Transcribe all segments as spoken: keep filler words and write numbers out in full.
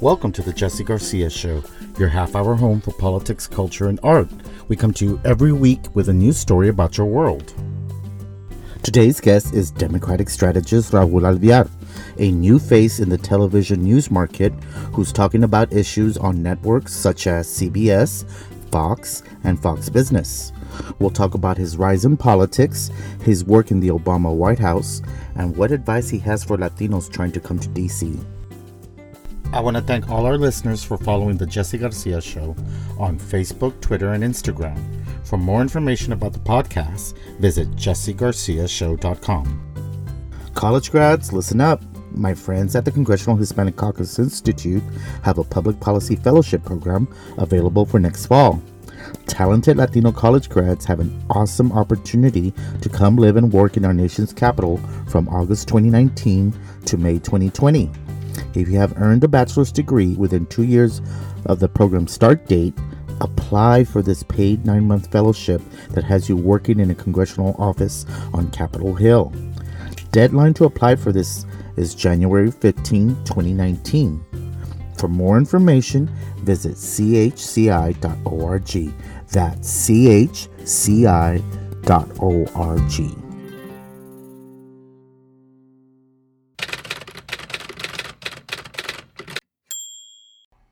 Welcome to the Jesse Garcia Show, your half-hour home for politics, culture, and art. We come to you every week with a new story about your world. Today's guest is Democratic strategist Raul Alvillar, a new face in the television news market who's talking about issues on networks such as C B S, Fox, and Fox Business. We'll talk about his rise in politics, his work in the Obama White House, and what advice he has for Latinos trying to come to D C. I want to thank all our listeners for following The Jesse Garcia Show on Facebook, Twitter, and Instagram. For more information about the podcast, visit jesse garcia show dot com. College grads, listen up. My friends at the Congressional Hispanic Caucus Institute have a public policy fellowship program available for next fall. Talented Latino college grads have an awesome opportunity to come live and work in our nation's capital from August twenty nineteen to May twenty twenty. If you have earned a bachelor's degree within two years of the program start date, apply for this paid nine-month fellowship that has you working in a congressional office on Capitol Hill. Deadline to apply for this is January fifteenth, twenty nineteen. For more information, visit c h c i dot org. That's c h c i dot org.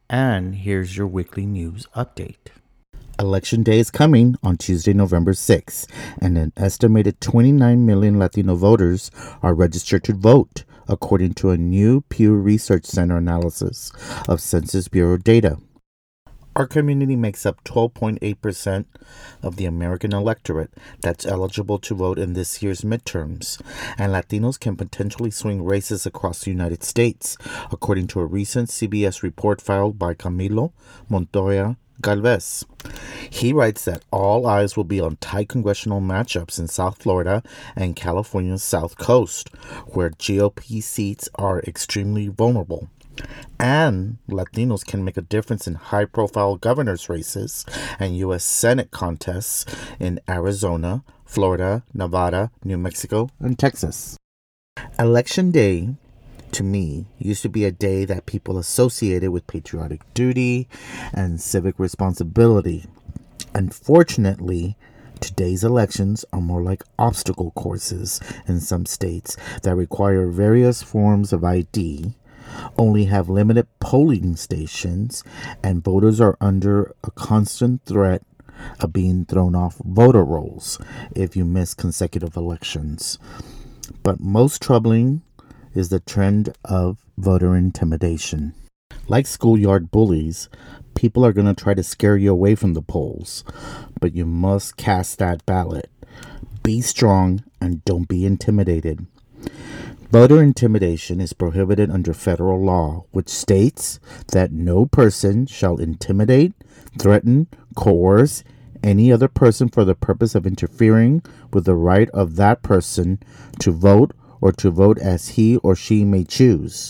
And here's your weekly news update. Election day is coming on Tuesday, November sixth, and an estimated twenty-nine million Latino voters are registered to vote, according to a new Pew Research Center analysis of Census Bureau data. Our community makes up twelve point eight percent of the American electorate that's eligible to vote in this year's midterms, and Latinos can potentially swing races across the United States, according to a recent C B S report filed by Camilo Montoya-Galvez. He writes that all eyes will be on tight congressional matchups in South Florida and California's South Coast, where G O P seats are extremely vulnerable. And Latinos can make a difference in high-profile governor's races and U S Senate contests in Arizona, Florida, Nevada, New Mexico, and Texas. Election Day, to me, used to be a day that people associated with patriotic duty and civic responsibility. Unfortunately, today's elections are more like obstacle courses in some states that require various forms of I D, only have limited polling stations, and voters are under a constant threat of being thrown off voter rolls if you miss consecutive elections. But most troubling is the trend of voter intimidation. Like schoolyard bullies, people are going to try to scare you away from the polls, but you must cast that ballot. Be strong and don't be intimidated. Voter intimidation is prohibited under federal law, which states that no person shall intimidate, threaten, coerce any other person for the purpose of interfering with the right of that person to vote or to vote as he or she may choose.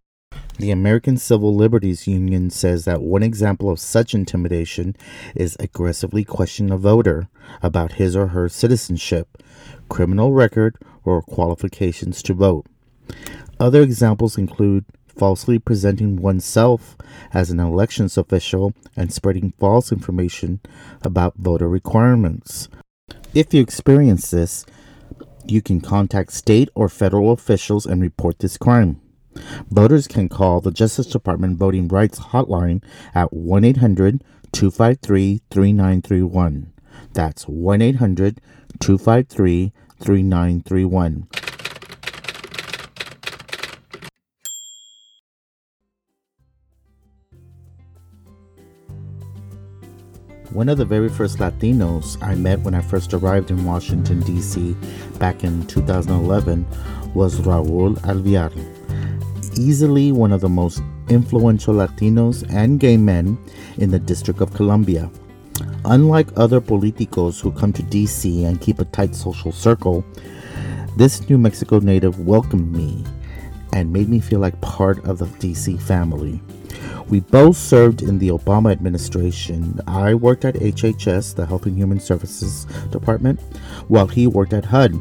The American Civil Liberties Union says that one example of such intimidation is aggressively questioning a voter about his or her citizenship, criminal record, or qualifications to vote. Other examples include falsely presenting oneself as an elections official and spreading false information about voter requirements. If you experience this, you can contact state or federal officials and report this crime. Voters can call the Justice Department Voting Rights Hotline at one eight hundred two five three three nine three one. That's one eight hundred two five three three nine three one. One of the very first Latinos I met when I first arrived in Washington, D C back in two thousand eleven was Raul Alvillar. Easily one of the most influential Latinos and gay men in the District of Columbia. Unlike other politicos who come to D C and keep a tight social circle, this New Mexico native welcomed me and made me feel like part of the D C family. We both served in the Obama administration. I worked at H H S, the Health and Human Services Department, while he worked at H U D.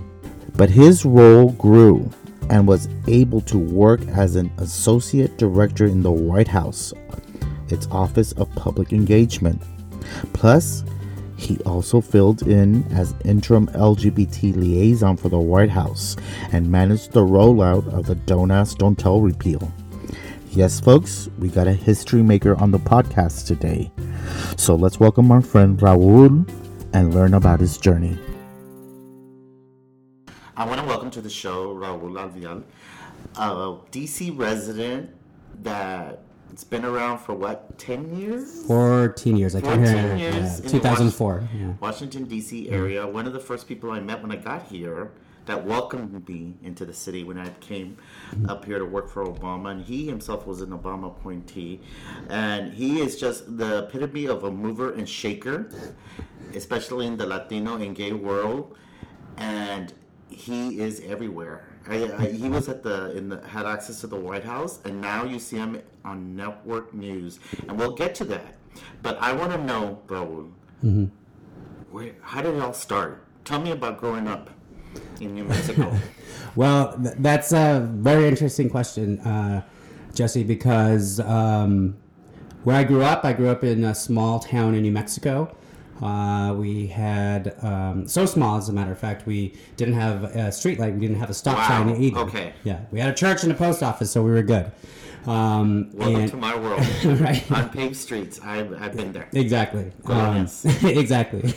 But his role grew and was able to work as an associate director in the White House, its Office of Public Engagement. Plus, he also filled in as interim L G B T liaison for the White House and managed the rollout of the Don't Ask, Don't Tell repeal. Yes, folks, we got a history maker on the podcast today. So let's welcome our friend Raul and learn about his journey. I want to welcome to the show Raul Alvillar, a D C resident that it's been around for what, ten years? fourteen years. I came here years in two thousand four. In the Washington, yeah. Washington, D C area. Yeah. One of the first people I met when I got here that welcomed me into the city when I came up here to work for Obama. And he himself was an Obama appointee. And he is just the epitome of a mover and shaker, especially in the Latino and gay world. And he is everywhere. I, I, he was at the in the had access to the White House, and now you see him on network news, and we'll get to that. But I want to know, Raul, mm-hmm. where, how did it all start? Tell me about growing up in New Mexico. Well, th- that's a very interesting question, uh, Jesse, because um, where I grew up, I grew up in a small town in New Mexico. Uh, we had, um, so small as a matter of fact, we didn't have a street light, we didn't have a stop wow. sign either. Okay. Yeah, we had a church and a post office, so we were good. Um, Welcome and, to my world. Right. On paved streets, I've, I've been there. Exactly. Um, exactly.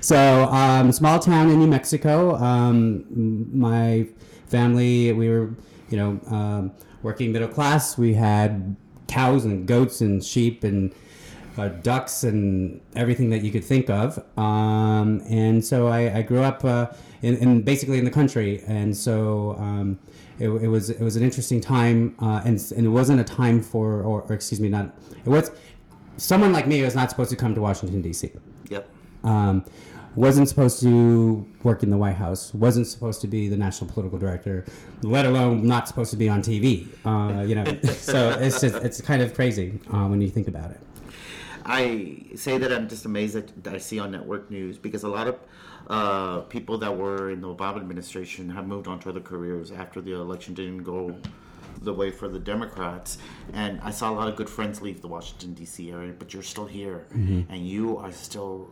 So, um, small town in New Mexico, um, my family, we were, you know, um, working middle class, we had cows and goats and sheep and Uh, ducks and everything that you could think of. Um, and so I, I grew up uh, in, in basically in the country. And so um, it, it was it was an interesting time. Uh, and, and it wasn't a time for, or, or excuse me, not, it was, someone like me was not supposed to come to Washington, D C. Yep. Um, wasn't supposed to work in the White House. Wasn't supposed to be the national political director, let alone not supposed to be on T V. Uh, you know, so it's just, it's kind of crazy uh, when you think about it. I say that I'm just amazed that, that I see on network news, because a lot of uh, people that were in the Obama administration have moved on to other careers after the election didn't go the way for the Democrats. And I saw a lot of good friends leave the Washington, D C area, but you're still here. Mm-hmm. And you are still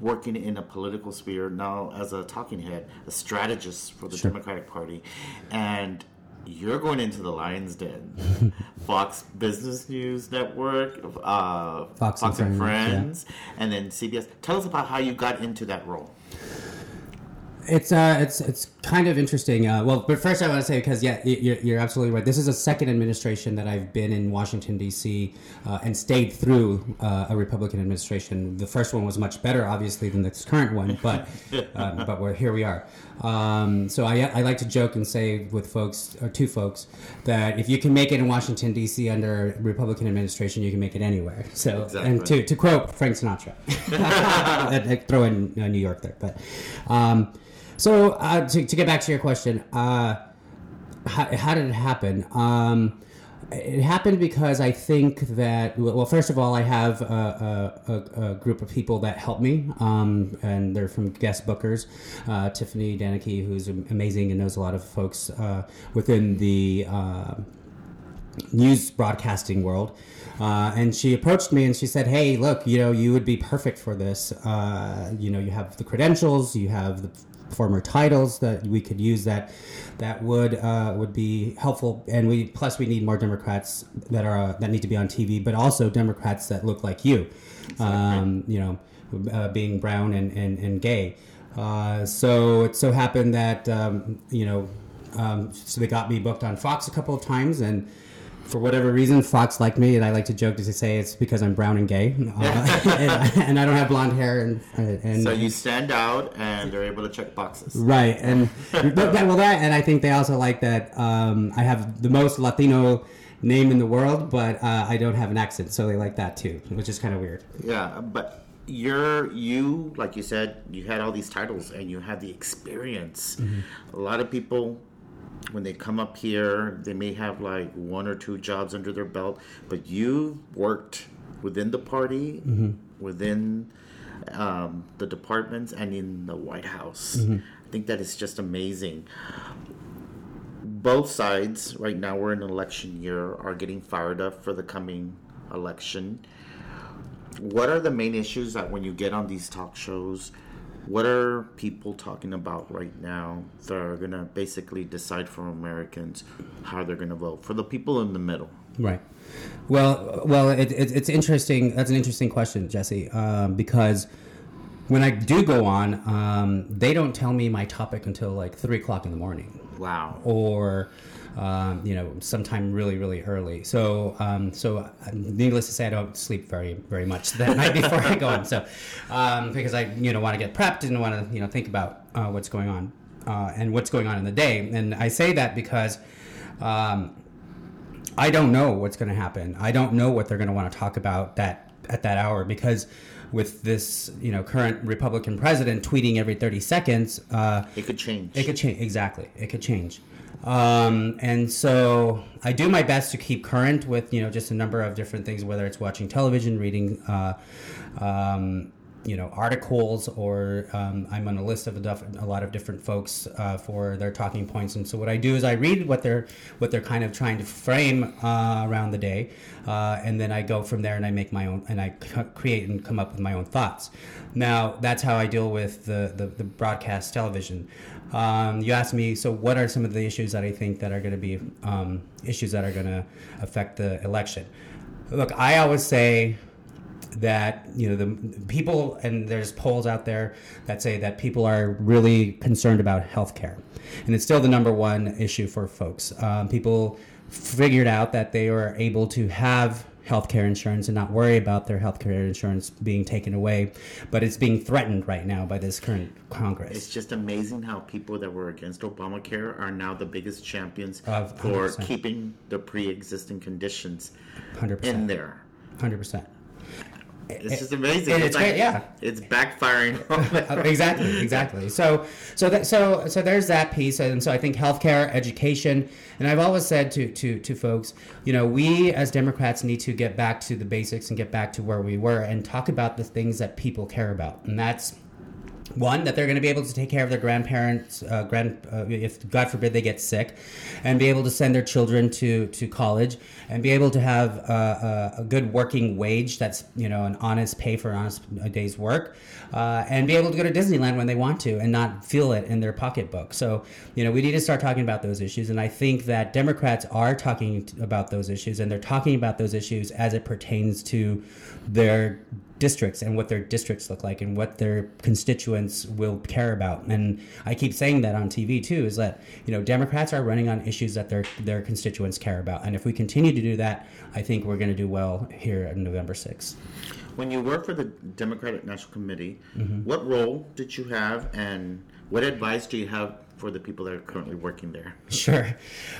working in a political sphere now as a talking head, a strategist for the sure. Democratic Party. And you're going into the lion's den. Fox Business News Network, uh, Fox, Fox and Friends, Friends yeah. and then C B S. Tell us about how you got into that role. It's uh, it's it's kind of interesting. Uh, well, but first I want to say, because yeah, you're, you're absolutely right. This is the second administration that I've been in Washington, D C, uh, and stayed through uh, a Republican administration. The first one was much better, obviously, than this current one, but uh, but we're here we are. Um, so I I like to joke and say with folks, or to folks, that if you can make it in Washington, D C under Republican administration, you can make it anywhere. So exactly. And to to quote Frank Sinatra, I, I throw in you know, New York there, but. Um, So uh, to, to get back to your question, uh, how, how did it happen? Um, it happened because I think that, well, first of all, I have a, a, a group of people that help me, um, and they're from guest bookers. Uh, Tiffany Danicki, who's amazing and knows a lot of folks uh, within the uh, news broadcasting world. Uh, and she approached me and she said, hey, look, you know, you would be perfect for this. Uh, you know, you have the credentials, you have the former titles that we could use that that would uh, would be helpful, and we plus we need more Democrats that are uh, that need to be on T V, but also Democrats that look like you, um, you know, uh, being brown and and, and gay. Uh, so it so happened that um, you know, um, so they got me booked on Fox a couple of times, and for whatever reason, Fox liked me, and I like to joke to say it's because I'm brown and gay, uh, and, and I don't have blonde hair. And, and so you stand out, and they're able to check boxes, right? And but that, well, that, and I think they also like that um, I have the most Latino name in the world, but uh, I don't have an accent, so they like that too, which is kind of weird. Yeah, but you're you like you said, you had all these titles, and you had the experience. Mm-hmm. A lot of people, when they come up here, they may have like one or two jobs under their belt, but you worked within the party, mm-hmm. within um, the departments, and in the White House. Mm-hmm. I think that is just amazing. Both sides right now, we're in an election year, are getting fired up for the coming election. What are the main issues that when you get on these talk shows, what are people talking about right now that are going to basically decide for Americans how they're going to vote, for the people in the middle? Right. Well, well, it, it, it's interesting. That's an interesting question, Jesse, uh, because when I do go on, um, they don't tell me my topic until like three o'clock in the morning. Wow. Or, um, you know, sometime really, really early. So, um, so needless to say, I don't sleep very, very much that night before I go on. So, um, because I, you know, want to get prepped and want to, you know, think about uh, what's going on uh, and what's going on in the day. And I say that because, um, I don't know what's going to happen. I don't know what they're going to want to talk about that at that hour, because with this, you know, current Republican president tweeting every thirty seconds, uh, it could change. It could change. Exactly. It could change. Um, and so I do my best to keep current with, you know, just a number of different things, whether it's watching television, reading, uh, um, you know, articles, or um, I'm on a list of a, def- a lot of different folks uh, for their talking points. And so what I do is I read what they're what they're kind of trying to frame uh, around the day, uh, and then I go from there and I make my own, and I c- create and come up with my own thoughts. Now, that's how I deal with the, the, the broadcast television. Um, you asked me, so what are some of the issues that I think that are going to be um, issues that are going to affect the election? Look, I always say that, you know, the people, and there's polls out there that say that people are really concerned about healthcare, and it's still the number one issue for folks. Um, people figured out that they were able to have healthcare insurance and not worry about their healthcare insurance being taken away, but it's being threatened right now by this current Congress. It's just amazing how people that were against Obamacare are now the biggest champions of for keeping the pre-existing conditions one hundred percent in there. one hundred percent. It's just amazing. It's, it's like, great, yeah. It's backfiring. exactly, exactly. So, so that, so, so there's that piece, and so I think healthcare, education, and I've always said to, to, to folks, you know, we as Democrats need to get back to the basics and get back to where we were, and talk about the things that people care about, and that's one, that they're going to be able to take care of their grandparents, uh, grand, uh, if God forbid they get sick, and be able to send their children to, to college, and be able to have a, a, a good working wage that's, you know, an honest pay for an honest a day's work, uh, and be able to go to Disneyland when they want to and not feel it in their pocketbook. So, you know, we need to start talking about those issues, and I think that Democrats are talking about those issues, and they're talking about those issues as it pertains to their districts and what their districts look like and what their constituents will care about. And I keep saying that on T V too, is that, you know, Democrats are running on issues that their their constituents care about. And if we continue to do that, I think we're going to do well here on November sixth. When you worked for the Democratic National Committee, mm-hmm. what role did you have, and what advice do you have for the people that are currently working there? Sure.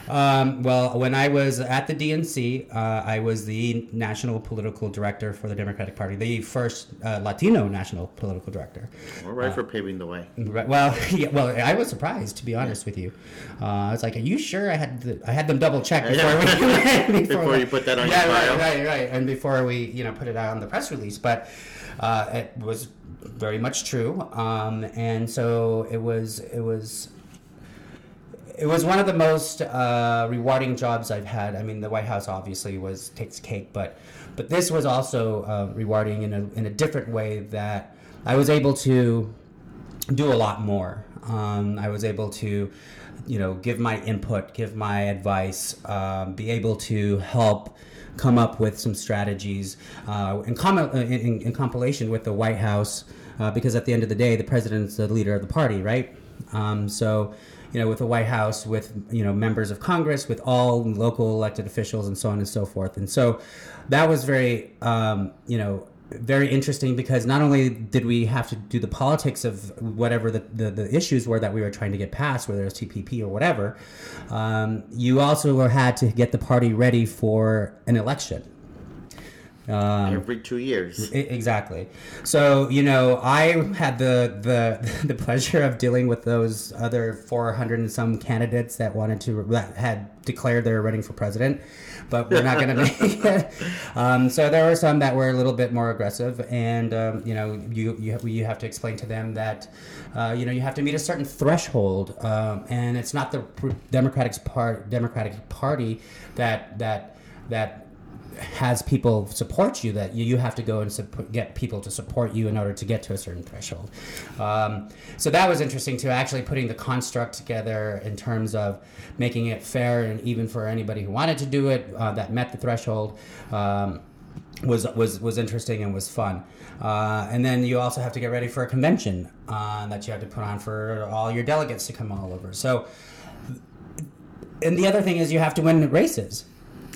Um, well, when I was at the D N C, uh, I was the national political director for the Democratic Party, the first uh, Latino national political director. All right, uh, for paving the way. Right, well, yeah, well, I was surprised, to be honest yeah. with you. Uh, I was like, "Are you sure?" I had the, I had them double check before yeah. we before, before you put that on yeah, your file. Right, right, right, and before we, you know, put it out on the press release. But uh, it was very much true, um, and so it was. It was. It was one of the most uh, rewarding jobs I've had. I mean, the White House obviously was takes cake, but but this was also uh, rewarding in a in a different way, that I was able to do a lot more. Um, I was able to, you know, give my input, give my advice, uh, be able to help come up with some strategies uh, in, com- in, in, in compilation with the White House, uh, because at the end of the day, the president's the leader of the party, right? Um, so. You know, with the White House, with, you know, members of Congress, with all local elected officials, and so on and so forth. And so that was very, um, you know, very interesting, because not only did we have to do the politics of whatever the, the, the issues were that we were trying to get passed, whether it's T P P or whatever, um, you also had to get the party ready for an election. Um, Every two years. Exactly. So, you know, I had the, the the pleasure of dealing with those other four hundred and some candidates that wanted to, that had declared they were running for president, but we're not going to make it. Um, so there were some that were a little bit more aggressive, and, um, you know, you you have, you have to explain to them that, uh, you know, you have to meet a certain threshold, um, and it's not the Democratic, part, Democratic Party that that that has people support you, that you, you have to go and sup- get people to support you in order to get to a certain threshold. Um, so that was interesting too, actually putting the construct together in terms of making it fair and even for anybody who wanted to do it uh, that met the threshold. Um, was was was interesting and was fun. Uh, and then you also have to get ready for a convention uh, that you have to put on for all your delegates to come all over. So, and the other thing is you have to win races.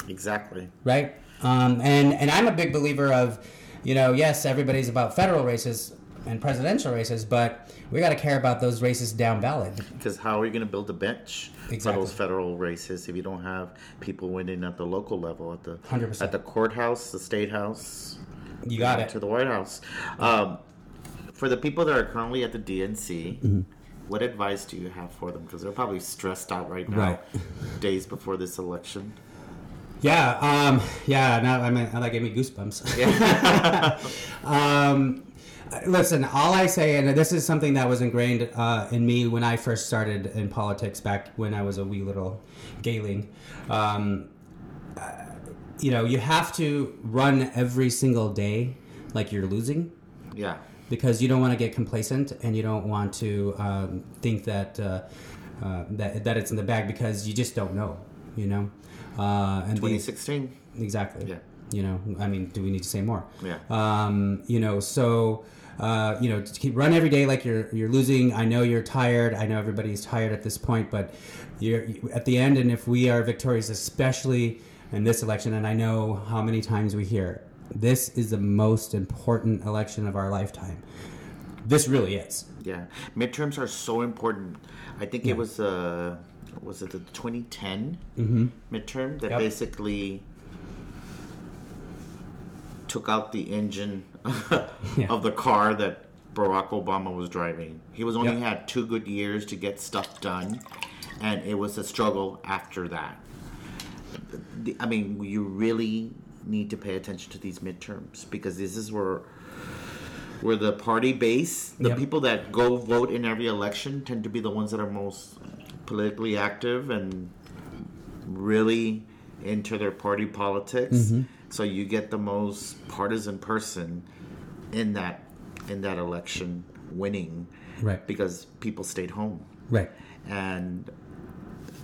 Exactly. Right? Um, and, and I'm a big believer of, you know, yes, everybody's about federal races and presidential races, but we got to care about those races down ballot. Because how are you going to build a bench exactly. for those federal races if you don't have people winning at the local level, at the one hundred percent at the courthouse, the state house, you got it to the White House. Um, for the people that are currently at the D N C, mm-hmm. what advice do you have for them? Because they're probably stressed out right now, right. days before this election. Yeah, um, yeah. Now I mean, that gave me goosebumps. Yeah. um, Listen, all I say, and this is something that was ingrained uh, in me when I first started in politics back when I was a wee little gayling, um, uh, you know, you have to run every single day like you're losing. Yeah. Because you don't want to get complacent and you don't want to um, think that, uh, uh, that that it's in the bag because you just don't know, you know. Uh, and twenty sixteen The, exactly. Yeah. You know, I mean, do we need to say more? Yeah. Um, you know, so, uh, you know, to keep run every day like you're you're losing. I know you're tired. I know everybody's tired at this point, but you're at the end. And if we are victorious, especially in this election, and I know how many times we hear, this is the most important election of our lifetime. This really is. Yeah. Midterms are so important. I think yeah. it was, uh, was it the twenty ten mm-hmm. midterm that yep. basically... took out the engine yeah. of the car that Barack Obama was driving. He was only yep. had two good years to get stuff done, and it was a struggle after that. I mean, you really need to pay attention to these midterms because this is where where the party base, the yep. people that go vote in every election, tend to be the ones that are most politically active and really into their party politics. Mm-hmm. So you get the most partisan person in that in that election winning, right? Because people stayed home, right? And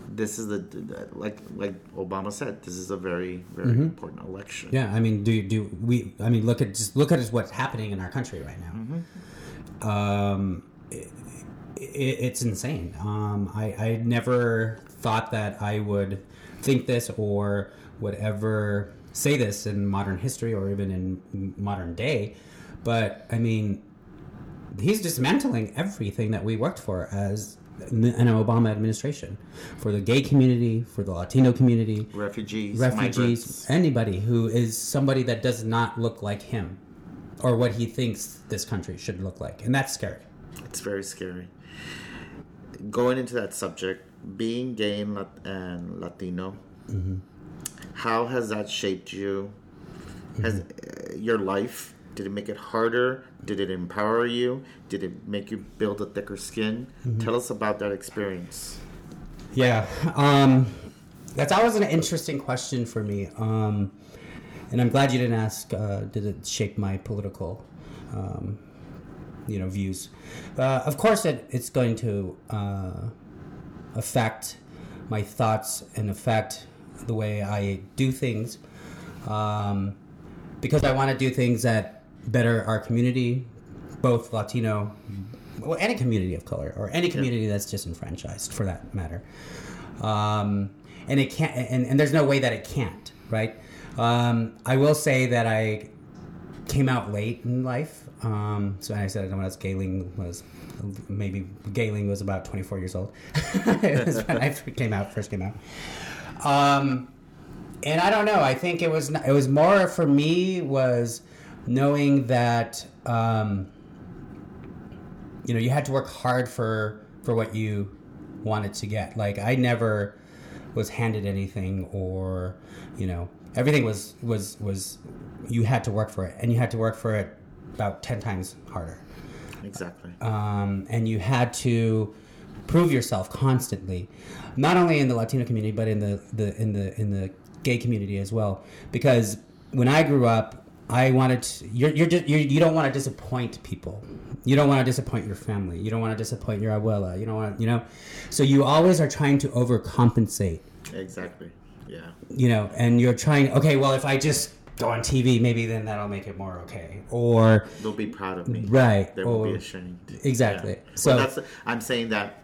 this is the like like Obama said, this is a very very mm-hmm. important election. Yeah, I mean, do do we? I mean, look at just look at what's happening in our country right now. Mm-hmm. Um, it, it, it's insane. Um, I I never thought that I would think this or whatever. Say this in modern history or even in modern day, but I mean, he's dismantling everything that we worked for as an Obama administration, for the gay community, for the Latino community, refugees, refugees, migrants. Anybody who is somebody that does not look like him or what he thinks this country should look like, and that's scary. It's very scary. Going into that subject, being gay and Latino. Mm-hmm. How has that shaped you? Has uh, your life? Did it make it harder? Did it empower you? Did it make you build a thicker skin? Mm-hmm. Tell us about that experience. Yeah, um, that's always an interesting question for me, um, and I'm glad you didn't ask. Uh, did it shape my political, um, you know, views? Uh, of course, it, it's going to uh, affect my thoughts and affect. The way I do things, um, because I want to do things that better our community, both Latino, well, any community of color, or any community that's disenfranchised, for that matter. Um, and it can't, and, and there's no way that it can't, right? Um, I will say that I came out late in life. Um, so I said when I was gayling was maybe gayling was about twenty-four years old. It was when I came out, first came out. Um, and I don't know, I think it was, it was more for me was knowing that, um, you know, you had to work hard for, for what you wanted to get. Like I never was handed anything or, you know, everything was, was, was, you had to work for it and you had to work for it about ten times harder. Exactly. Um, and you had to prove yourself constantly, not only in the Latino community, but in the, the in the in the gay community as well. Because when I grew up, I wanted to, you're, you're just, you're, you don't want to disappoint people. You don't want to disappoint your family. You don't want to disappoint your abuela. You don't want, you know, so you always are trying to overcompensate. Exactly. Yeah. You know, and you're trying, okay, well, if I just go on T V, maybe then that'll make it more okay. Or they'll be proud of me. Right. They won't be ashamed. Exactly. Yeah. So well, that's, I'm saying that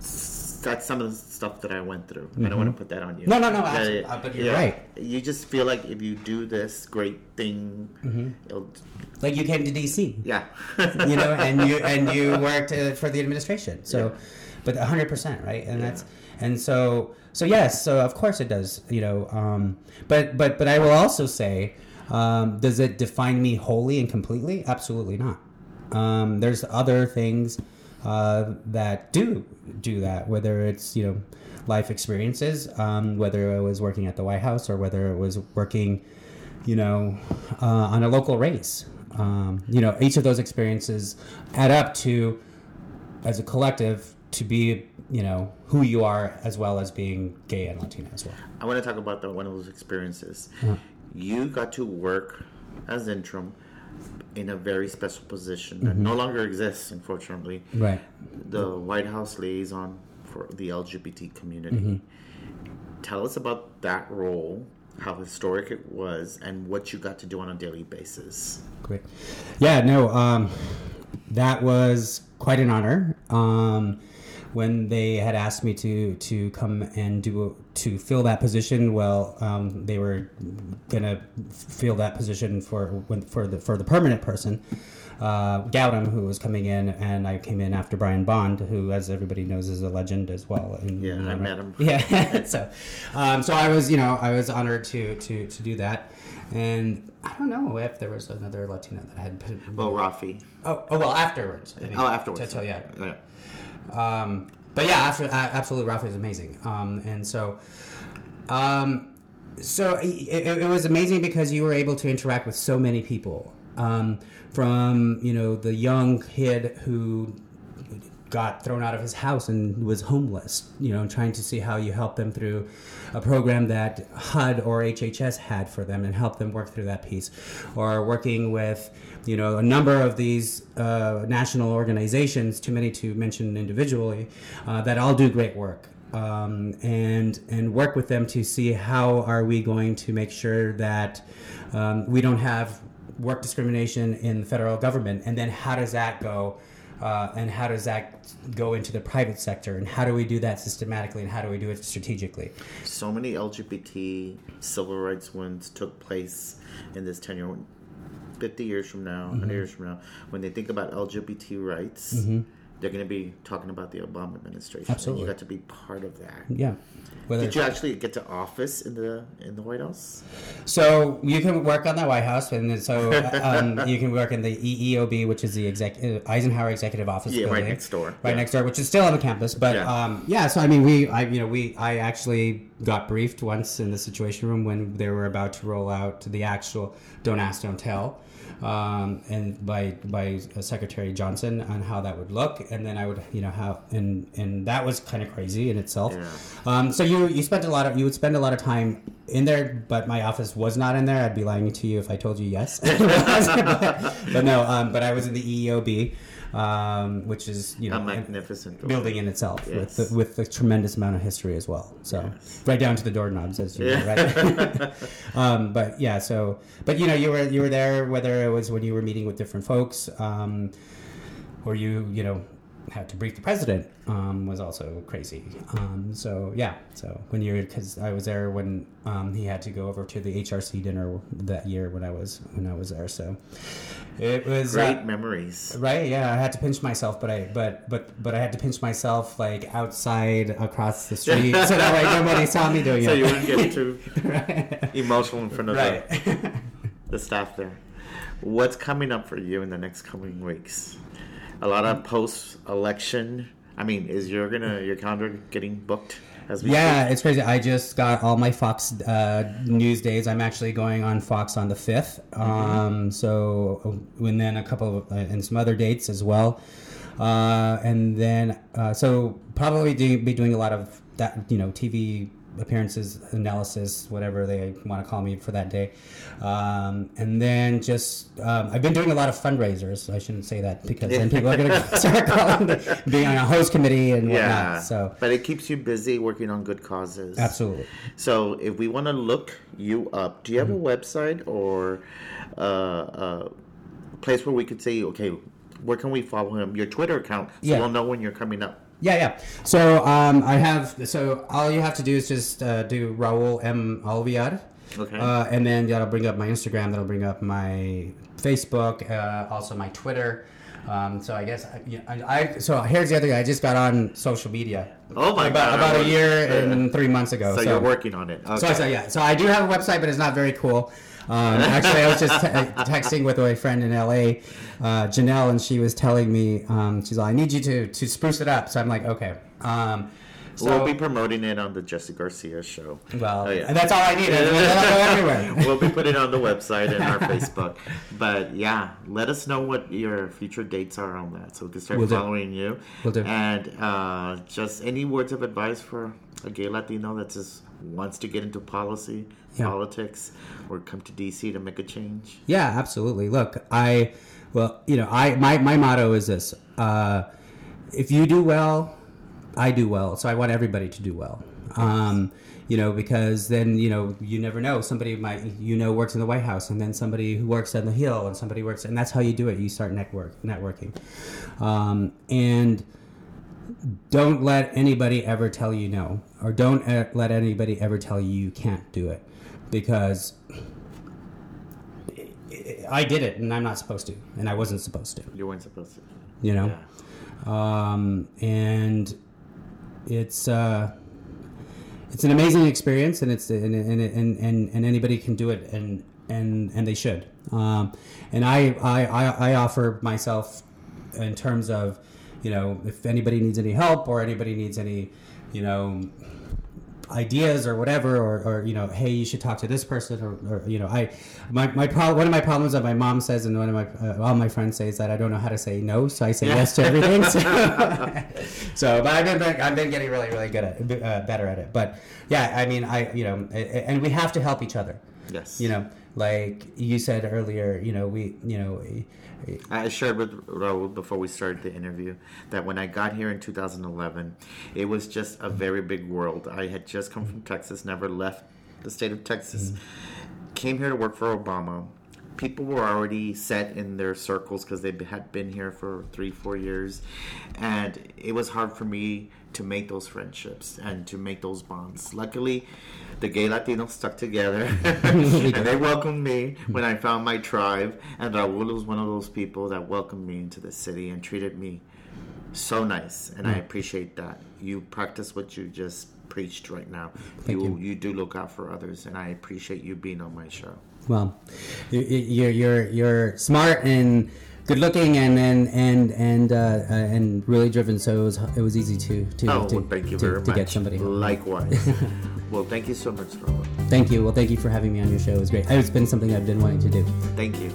that's some of the stuff that I went through. Mm-hmm. I don't want to put that on you. No, no, no. It, uh, but you're yeah, right. You just feel like if you do this great thing, mm-hmm. it'll... like you came to D C Yeah. You know, and you and you worked uh, for the administration. So, yeah. But one hundred percent, right? And yeah. that's and so so yes. So of course it does. You know, um, but but but I will also say, um, does it define me wholly and completely? Absolutely not. Um, there's other things. Uh, that do do that, whether it's, you know, life experiences, um, whether it was working at the White House or whether it was working, you know, uh, on a local race. Um, you know, each of those experiences add up to, as a collective, to be, you know, who you are, as well as being gay and Latina as well. I want to talk about the, one of those experiences. Yeah. You got to work as interim in a very special position that mm-hmm. no longer exists, unfortunately. Right. The White House liaison for the L G B T community. Mm-hmm. Tell us about that role, how historic it was, and what you got to do on a daily basis. Great. Yeah, no, um, that was quite an honor. Um, when they had asked me to to come and do to fill that position, well, um, they were gonna fill that position for when, for the for the permanent person, uh, Gautam, who was coming in, and I came in after Brian Bond, who, as everybody knows, is a legend as well. And, yeah, and I met him. Yeah, so um, so I was you know I was honored to to to do that. And I don't know if there was another Latina that I had been... Well, Rafi. Oh, oh well, afterwards. I mean, oh, afterwards. So, yeah. yeah. Um, but yeah, after, absolutely, Rafa is amazing. Um, and so, um, so it, it was amazing because you were able to interact with so many people, um, from, you know, the young kid who got thrown out of his house and was homeless, you know, trying to see how you help them through a program that H U D or H H S had for them and help them work through that piece, or working with, you know, a number of these uh, national organizations, too many to mention individually, uh, that all do great work, um, and and work with them to see how are we going to make sure that um, we don't have work discrimination in the federal government, and then how does that go? Uh, and how does that go into the private sector? And how do we do that systematically? And how do we do it strategically? So many L G B T civil rights wins took place in this tenure. fifty years from now, mm-hmm. one hundred years from now, when they think about L G B T rights, mm-hmm. they're going to be talking about the Obama administration. Absolutely. And you got to be part of that. Yeah. Whether Did you actually get to office in the in the White House? So you can work on the White House, and so um, you can work in the E E O B, which is the exec- Eisenhower Executive Office Building. Yeah, right next door. Right yeah. next door, which is still on the campus. But yeah. Um, yeah, so I mean, we, I you know, we, I actually got briefed once in the Situation Room when they were about to roll out the actual "Don't Ask, Don't Tell," um, and by by Secretary Johnson on how that would look, and then I would, you know, how and and that was kind of crazy in itself. Yeah. Um, so you. You, you spent a lot of you would spend a lot of time in there, but my office was not in there. I'd be lying to you if I told you yes. but, but no, um, but I was in the E E O B, um, which is you know a magnificent building, building in itself yes. with the, with a tremendous amount of history as well. So yes. right down to the doorknobs, as you yeah. know, right? um, but yeah, so but you know you were you were there whether it was when you were meeting with different folks, um, or you you know. had to brief the president um, was also crazy. Um, so yeah, so when you're because I was there when um, he had to go over to the H R C dinner that year when I was when I was there. So it was great uh, memories, right? Yeah, I had to pinch myself, but I but but but I had to pinch myself like outside across the street so that way nobody saw me doing it. So you wouldn't get too right. emotional in front of right. the, the staff there. What's coming up for you in the next coming weeks? A lot of post-election. I mean, is your gonna your calendar getting booked? As we yeah, speak? It's crazy. I just got all my Fox uh, news days. I'm actually going on Fox on the fifth. Mm-hmm. Um, so, and then a couple of uh, and some other dates as well. Uh, and then, uh, so probably do, be doing a lot of that. You know, T V appearances, analysis, whatever they want to call me for that day. Um, and then just, um, I've been doing a lot of fundraisers, so I shouldn't say that because then people are going to start calling the, being on a host committee and whatnot. Yeah, so. But it keeps you busy working on good causes. Absolutely. So if we want to look you up, do you have mm-hmm. a website or uh, a place where we could say, okay, where can we follow him? Your Twitter account, so yeah. we'll know when you're coming up. Yeah, yeah. So um, I have. So all you have to do is just uh, do Raul M. Alvillar, okay, uh, and then that'll bring up my Instagram. That'll bring up my Facebook, uh, also my Twitter. Um, so I guess I, you know, I, I. So here's the other thing. I just got on social media. Oh my about, god! About a year and three months ago. So, so you're working on it. Okay. So, so yeah. So I do have a website, but it's not very cool. Um, actually, I was just te- texting with my friend in L A, uh, Janelle, and she was telling me, um, she's like, I need you to, to spruce it up. So I'm like, okay. Um, so, we'll be promoting it on the Jesse Garcia show. Well, oh, yeah. That's all I need. We'll be putting it on the website and our Facebook. But yeah, let us know what your future dates are on that so we can start we'll following do. you. We'll do. And uh, just any words of advice for a gay Latino that just wants to get into policy, yeah. politics, or come to D C to make a change? Yeah, absolutely. Look, I, well, you know, I my, my motto is this. Uh, if you do well, I do well. So I want everybody to do well. Um, you know, because then, you know, you never know. Somebody might, you know, works in the White House, and then somebody who works on the Hill, and somebody works, and that's how you do it. You start network networking. Um, and don't let anybody ever tell you no, or don't let anybody ever tell you you can't do it, because I did it and I'm not supposed to, and I wasn't supposed to. You weren't supposed to. You know? Yeah. Um, and it's uh, it's an amazing experience, and it's and and and, and, and anybody can do it, and and, and they should. Um, and I, I, I, I offer myself in terms of, you know, if anybody needs any help or anybody needs any, you know, ideas or whatever, or, or you know, hey, you should talk to this person, or, or you know, I, my my problem, one of my problems that my mom says and one of my uh, all my friends say is that I don't know how to say no, so I say yeah. yes to everything. So, so but I've been I've been getting really really good at uh, better at it. But yeah, I mean, I you know, and we have to help each other. Yes. You know, like you said earlier, you know, we you know. I shared with Raul before we started the interview that when I got here in two thousand eleven, it was just a very big world. I had just come from Texas, never left the state of Texas, mm-hmm. came here to work for Obama. People were already set in their circles because they had been here for three, four years. And it was hard for me to make those friendships and to make those bonds. Luckily, the gay Latinos stuck together and they welcomed me when I found my tribe. And Raul was one of those people that welcomed me into the city and treated me so nice. And mm. I appreciate that. You practice what you just preached right now. Thank you, you. You do look out for others, and I appreciate you being on my show. Well, you're you're you're smart and good looking, and and and and uh, and really driven. So it was it was easy to to oh, to, well, thank you to, very to much. Get somebody. Likewise. Well, thank you so much, Robert. Thank you. Well, thank you for having me on your show. It was great. It's been something I've been wanting to do. Thank you.